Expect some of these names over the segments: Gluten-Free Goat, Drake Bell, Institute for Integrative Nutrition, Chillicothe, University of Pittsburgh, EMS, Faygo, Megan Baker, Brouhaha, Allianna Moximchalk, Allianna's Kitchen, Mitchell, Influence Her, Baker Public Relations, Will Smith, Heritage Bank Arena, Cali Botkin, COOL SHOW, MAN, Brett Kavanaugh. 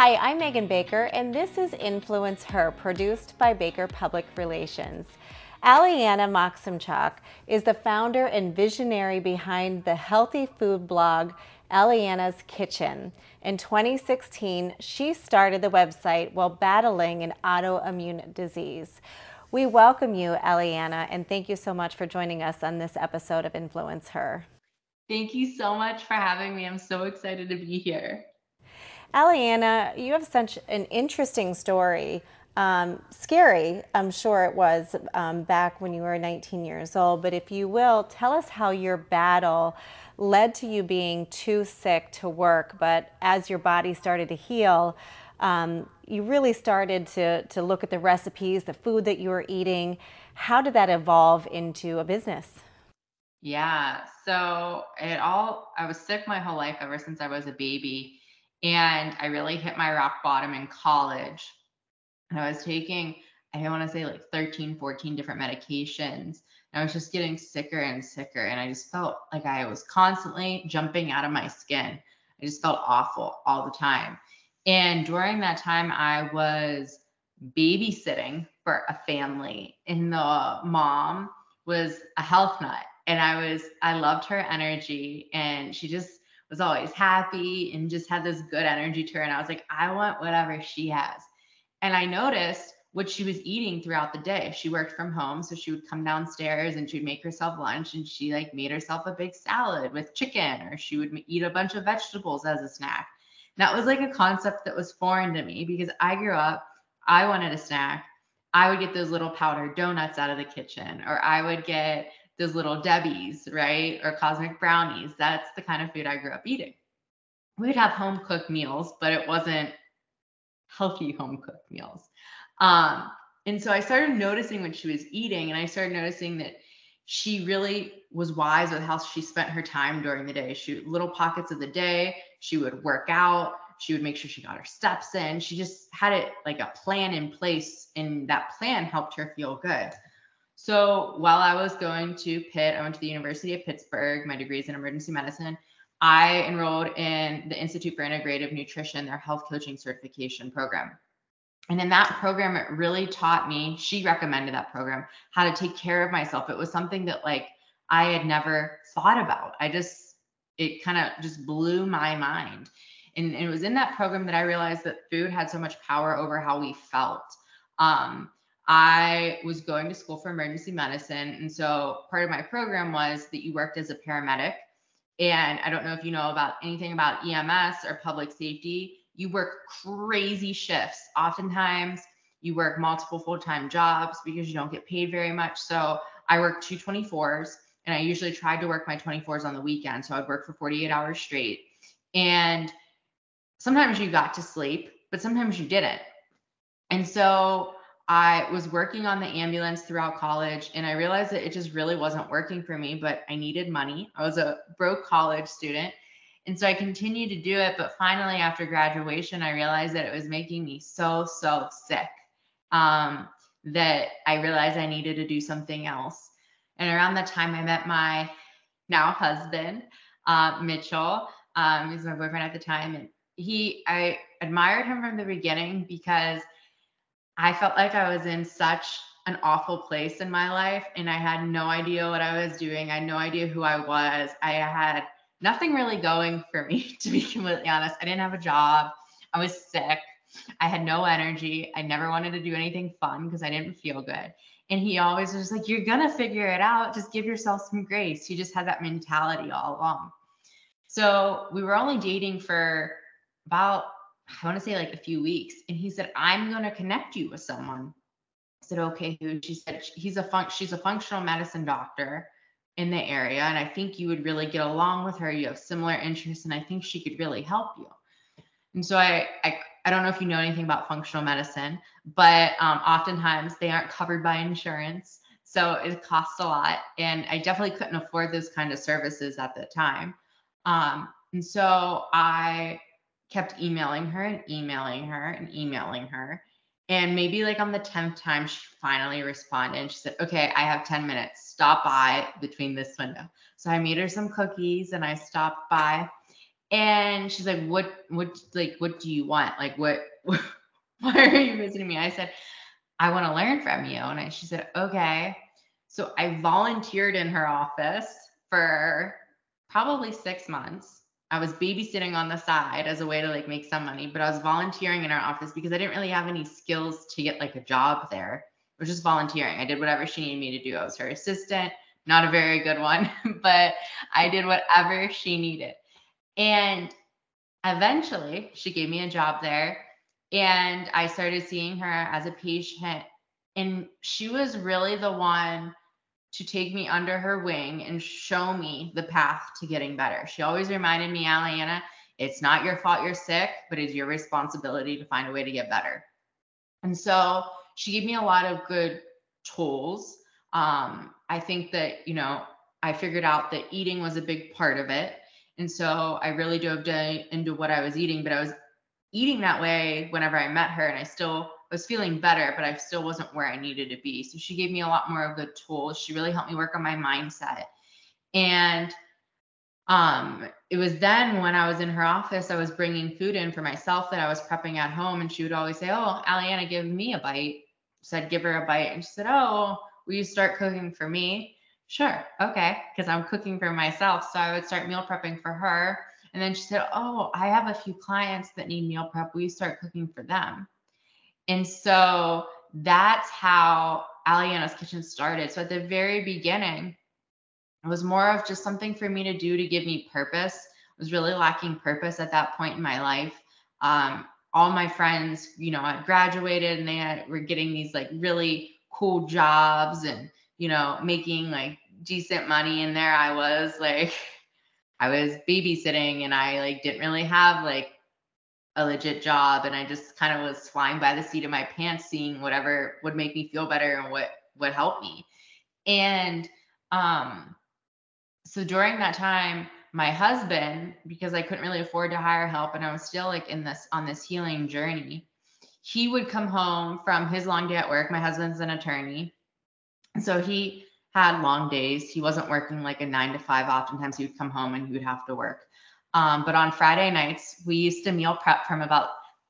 Hi, I'm Megan Baker, and this is Influence Her, produced by Baker Public Relations. Allianna Moximchalk is the founder and visionary behind the healthy food blog Allianna's Kitchen. In 2016, she started the website while battling an autoimmune disease. We welcome you, Allianna, and thank you so much for joining us on this episode of Influence Her. Thank you so much for having me. I'm so excited to be here. Allianna, you have such an interesting story. Scary, I'm sure it was back when you were 19 years old, but if you will, tell us how your battle led to you being too sick to work, but as your body started to heal, you really started to look at the recipes, the food that you were eating. How did that evolve into a business? Yeah, so I was sick my whole life ever since I was a baby, and I really hit my rock bottom in college. And I was taking, I want to say like 13, 14 different medications. And I was just getting sicker and sicker. And I just felt like I was constantly jumping out of my skin. I just felt awful all the time. And during that time, I was babysitting for a family. And the mom was a health nut. And I loved her energy. And she just was always happy and just had this good energy to her. And I was like, I want whatever she has. And I noticed what she was eating throughout the day. She worked from home, so she would come downstairs and she'd make herself lunch, and she like made herself a big salad with chicken, or she would eat a bunch of vegetables as a snack. And that was like a concept that was foreign to me because I grew up, I wanted a snack. I would get those little powdered donuts out of the kitchen, or I would get those little Debbies, right? Or cosmic brownies. That's the kind of food I grew up eating. We'd have home cooked meals, but it wasn't healthy home cooked meals. And so I started noticing what she was eating, and I started noticing that she really was wise with how she spent her time during the day. She little pockets of the day, she would work out, she would make sure she got her steps in. She just had it like a plan in place, and that plan helped her feel good. So while I was going to Pitt, I went to the University of Pittsburgh. My degree is in emergency medicine. I enrolled in the Institute for Integrative Nutrition, their health coaching certification program. And in that program, it really taught me, she recommended that program, how to take care of myself. It was something that like I had never thought about. It kind of just blew my mind. And it was in that program that I realized that food had so much power over how we felt. I was going to school for emergency medicine. And so part of my program was that you worked as a paramedic. And I don't know if you know about anything about EMS or public safety. You work crazy shifts. Oftentimes you work multiple full-time jobs because you don't get paid very much. So I worked two 24s, and I usually tried to work my 24s on the weekend. So I'd work for 48 hours straight. And sometimes you got to sleep, but sometimes you didn't. And so I was working on the ambulance throughout college, and I realized that it just really wasn't working for me, but I needed money. I was a broke college student. And so I continued to do it. But finally, after graduation, I realized that it was making me so, so sick that I realized I needed to do something else. And around that time, I met my now husband, Mitchell. He's my boyfriend at the time. And I admired him from the beginning because I felt like I was in such an awful place in my life, and I had no idea what I was doing. I had no idea who I was. I had nothing really going for me, to be completely honest. I didn't have a job. I was sick. I had no energy. I never wanted to do anything fun because I didn't feel good. And he always was like, you're going to figure it out. Just give yourself some grace. He just had that mentality all along. So we were only dating for about a few weeks. And he said, I'm going to connect you with someone. I said, okay, who? She said, she's a functional medicine doctor in the area. And I think you would really get along with her. You have similar interests, and I think she could really help you. And so I don't know if you know anything about functional medicine, but oftentimes they aren't covered by insurance. So it costs a lot. And I definitely couldn't afford those kind of services at the time. And so I kept emailing her. And maybe like on the 10th time, she finally responded, and she said, okay, I have 10 minutes. Stop by between this window. So I made her some cookies, and I stopped by, And she's like, what do you want? Like, what why are you visiting me? I said, I want to learn from you. And she said, okay. So I volunteered in her office for probably 6 months. I was babysitting on the side as a way to like make some money, but I was volunteering in her office because I didn't really have any skills to get like a job there. I was just volunteering. I did whatever she needed me to do. I was her assistant, not a very good one, but I did whatever she needed. And eventually she gave me a job there, and I started seeing her as a patient, and she was really the one to take me under her wing and show me the path to getting better. She always reminded me, Allianna, it's not your fault you're sick, but it's your responsibility to find a way to get better. And so she gave me a lot of good tools. I think that, I figured out that eating was a big part of it. And so I really dove into what I was eating, but I was eating that way whenever I met her, and I still was feeling better, but I still wasn't where I needed to be. So she gave me a lot more of good tools. She really helped me work on my mindset. And it was then when I was in her office, I was bringing food in for myself that I was prepping at home. And she would always say, oh, Allianna, give me a bite. So I'd give her a bite. And she said, oh, will you start cooking for me? Sure. Okay. Because I'm cooking for myself. So I would start meal prepping for her. And then she said, oh, I have a few clients that need meal prep. Will you start cooking for them? And so that's how Allianna's Kitchen started. So at the very beginning, it was more of just something for me to do to give me purpose. I was really lacking purpose at that point in my life. All my friends, had graduated, and they were getting these like really cool jobs and, making like decent money. And there I was, like, I was babysitting, and I like didn't really have like a legit job, and I just kind of was flying by the seat of my pants, seeing whatever would make me feel better and what would help me. And so during that time, my husband, because I couldn't really afford to hire help, and I was still like on this healing journey, he would come home from his long day at work. My husband's an attorney, so he had long days. He wasn't working like a 9 to 5. Oftentimes he would come home and he would have to work. But on Friday nights, we used to meal prep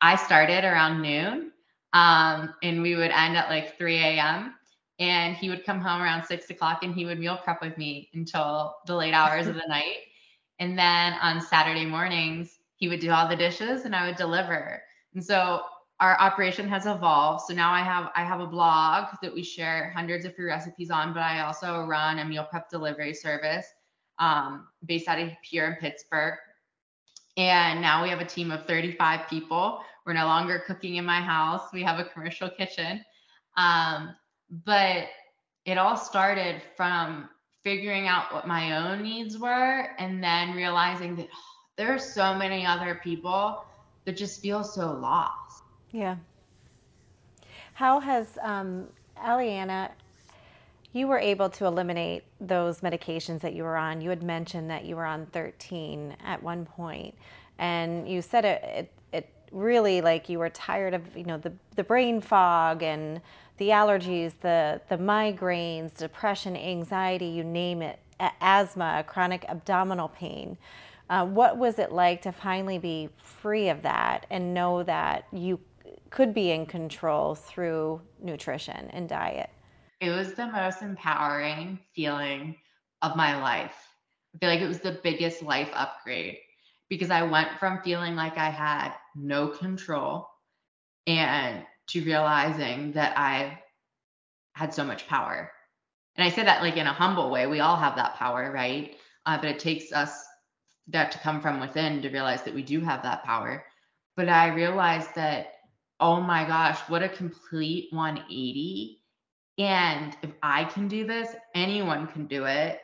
I started around noon, and we would end at like 3 a.m. And he would come home around 6 o'clock, and he would meal prep with me until the late hours of the night. And then on Saturday mornings, he would do all the dishes and I would deliver. And so our operation has evolved. So now I have a blog that we share hundreds of free recipes on, but I also run a meal prep delivery service based out of here in Pittsburgh. And now we have a team of 35 people. We're no longer cooking in my house. We have a commercial kitchen. But it all started from figuring out what my own needs were, and then realizing that there are so many other people that just feel so lost. Yeah. How has Allianna, you were able to eliminate those medications that you were on. You had mentioned that you were on 13 at one point, and you said it really, like, you were tired of, the brain fog and the allergies, the migraines, depression, anxiety, you name it, asthma, chronic abdominal pain. What was it like to finally be free of that and know that you could be in control through nutrition and diet? It was the most empowering feeling of my life. I feel like it was the biggest life upgrade, because I went from feeling like I had no control and to realizing that I had so much power. And I say that like in a humble way. We all have that power, right? But it takes us that to come from within to realize that we do have that power. But I realized that, oh my gosh, what a complete 180. And if I can do this, anyone can do it.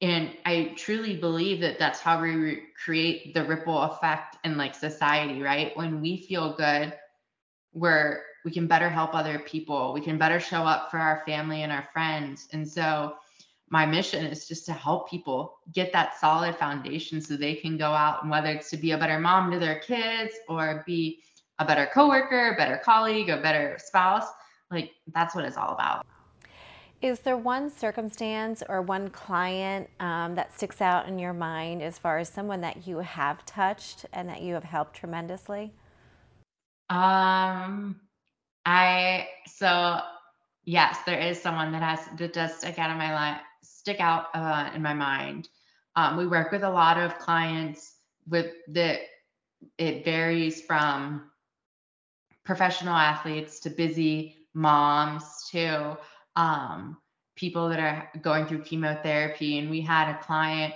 And I truly believe that that's how we create the ripple effect in like society, right? When we feel good, we can better help other people. We can better show up for our family and our friends. And so my mission is just to help people get that solid foundation so they can go out, and whether it's to be a better mom to their kids, or be a better coworker, a better colleague, a better spouse, like that's what it's all about. Is there one circumstance or one client that sticks out in your mind as far as someone that you have touched and that you have helped tremendously? Yes, there is someone that does stick out in my life, in my mind. We work with a lot of clients it varies from professional athletes to busy moms to people that are going through chemotherapy. And we had a client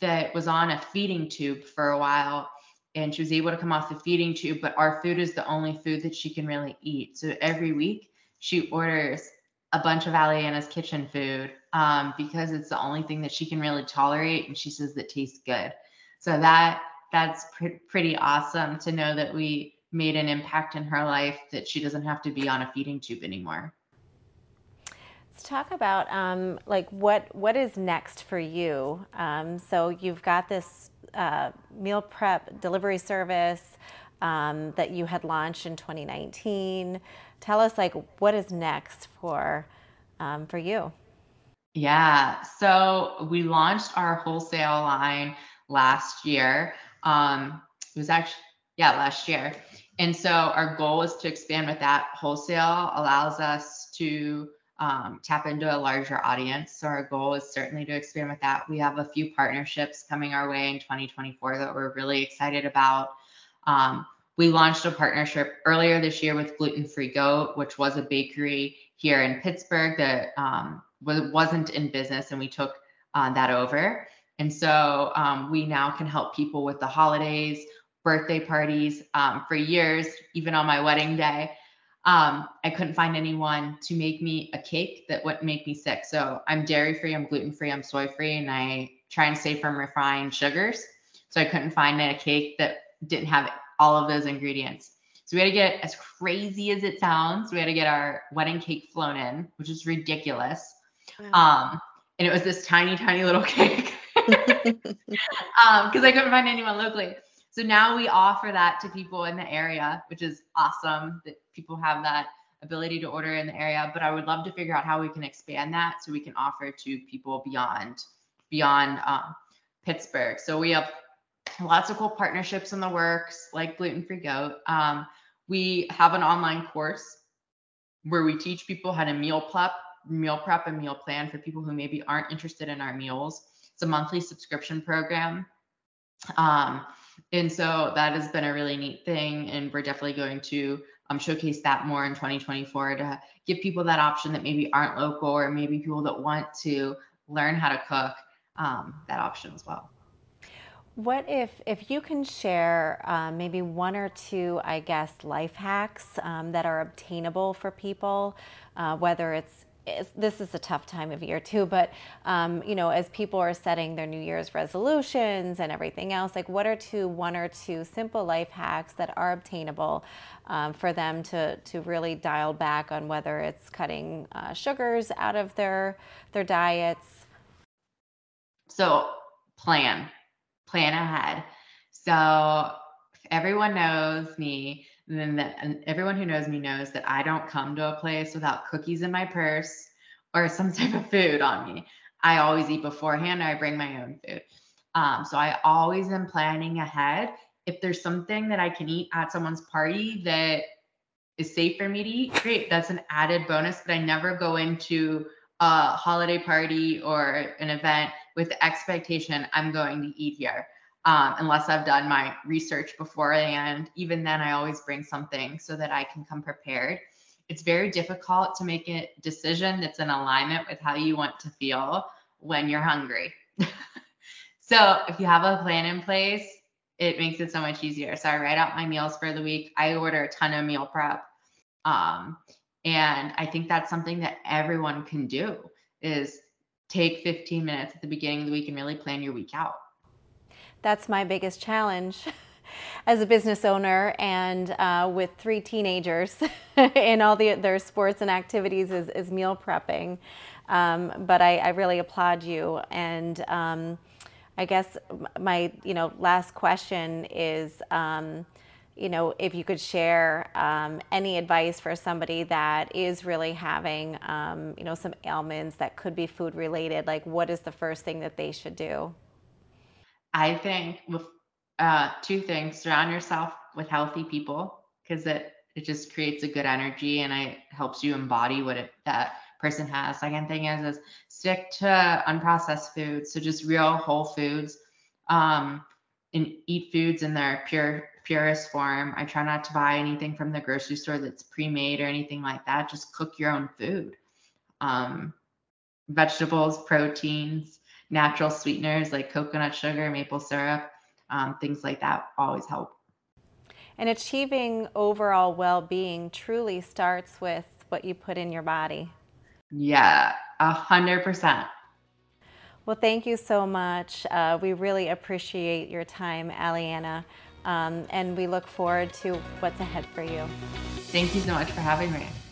that was on a feeding tube for a while, and she was able to come off the feeding tube, but our food is the only food that she can really eat. So every week she orders a bunch of Allianna's Kitchen food because it's the only thing that she can really tolerate, and she says that tastes good. So that's pretty awesome to know that we made an impact in her life, that she doesn't have to be on a feeding tube anymore. Let's talk about what is next for you. So you've got this meal prep delivery service that you had launched in 2019. Tell us what is next for you? Yeah, so we launched our wholesale line last year. Last year. And so our goal is to expand with that. Wholesale allows us to tap into a larger audience. So our goal is certainly to expand with that. We have a few partnerships coming our way in 2024 that we're really excited about. We launched a partnership earlier this year with Gluten-Free Goat, which was a bakery here in Pittsburgh that wasn't in business, and we took that over. And so we now can help people with the holidays, birthday parties. For years, even on my wedding day, I couldn't find anyone to make me a cake that wouldn't make me sick. So I'm dairy-free, I'm gluten-free, I'm soy-free, and I try and stay from refined sugars. So I couldn't find a cake that didn't have all of those ingredients. So we had to get, as crazy as it sounds, we had to get our wedding cake flown in, which is ridiculous. Wow. And it was this tiny, tiny little cake because I couldn't find anyone locally. So now we offer that to people in the area, which is awesome that people have that ability to order in the area. But I would love to figure out how we can expand that so we can offer to people beyond Pittsburgh. So we have lots of cool partnerships in the works, like Gluten-Free Goat. We have an online course where we teach people how to meal prep and meal plan for people who maybe aren't interested in our meals. It's a monthly subscription program. And so that has been a really neat thing. And we're definitely going to showcase that more in 2024 to give people that option that maybe aren't local, or maybe people that want to learn how to cook, that option as well. What if you can share maybe one or two, life hacks that are obtainable for people, whether this is a tough time of year too, but as people are setting their New Year's resolutions and everything else, what are one or two simple life hacks that are obtainable for them to really dial back on, whether it's cutting sugars out of their diets? So plan ahead. So everyone knows me, and everyone who knows me knows that I don't come to a place without cookies in my purse or some type of food on me. I always eat beforehand, or I bring my own food. So I always am planning ahead. If there's something that I can eat at someone's party that is safe for me to eat, great. That's an added bonus, but I never go into a holiday party or an event with the expectation I'm going to eat here, unless I've done my research beforehand. Even then, I always bring something so that I can come prepared. It's very difficult to make a decision that's in alignment with how you want to feel when you're hungry. So if you have a plan in place, it makes it so much easier. So I write out my meals for the week. I order a ton of meal prep. And I think that's something that everyone can do, is take 15 minutes at the beginning of the week and really plan your week out. That's my biggest challenge as a business owner, and with 3 teenagers in all their sports and activities is meal prepping. But I really applaud you. And my last question is, you know, if you could share any advice for somebody that is really having, you know, some ailments that could be food related, like what is the first thing that they should do? I think two things: surround yourself with healthy people, because it just creates a good energy and it helps you embody what that person has. Second thing is stick to unprocessed foods. So just real whole foods, and eat foods in their purest form. I try not to buy anything from the grocery store that's pre-made or anything like that. Just cook your own food. Vegetables, proteins, natural sweeteners like coconut sugar, maple syrup, things like that always help. And achieving overall well-being truly starts with what you put in your body. Yeah, 100%. Well, thank you so much. We really appreciate your time, Allianna. And we look forward to what's ahead for you. Thank you so much for having me.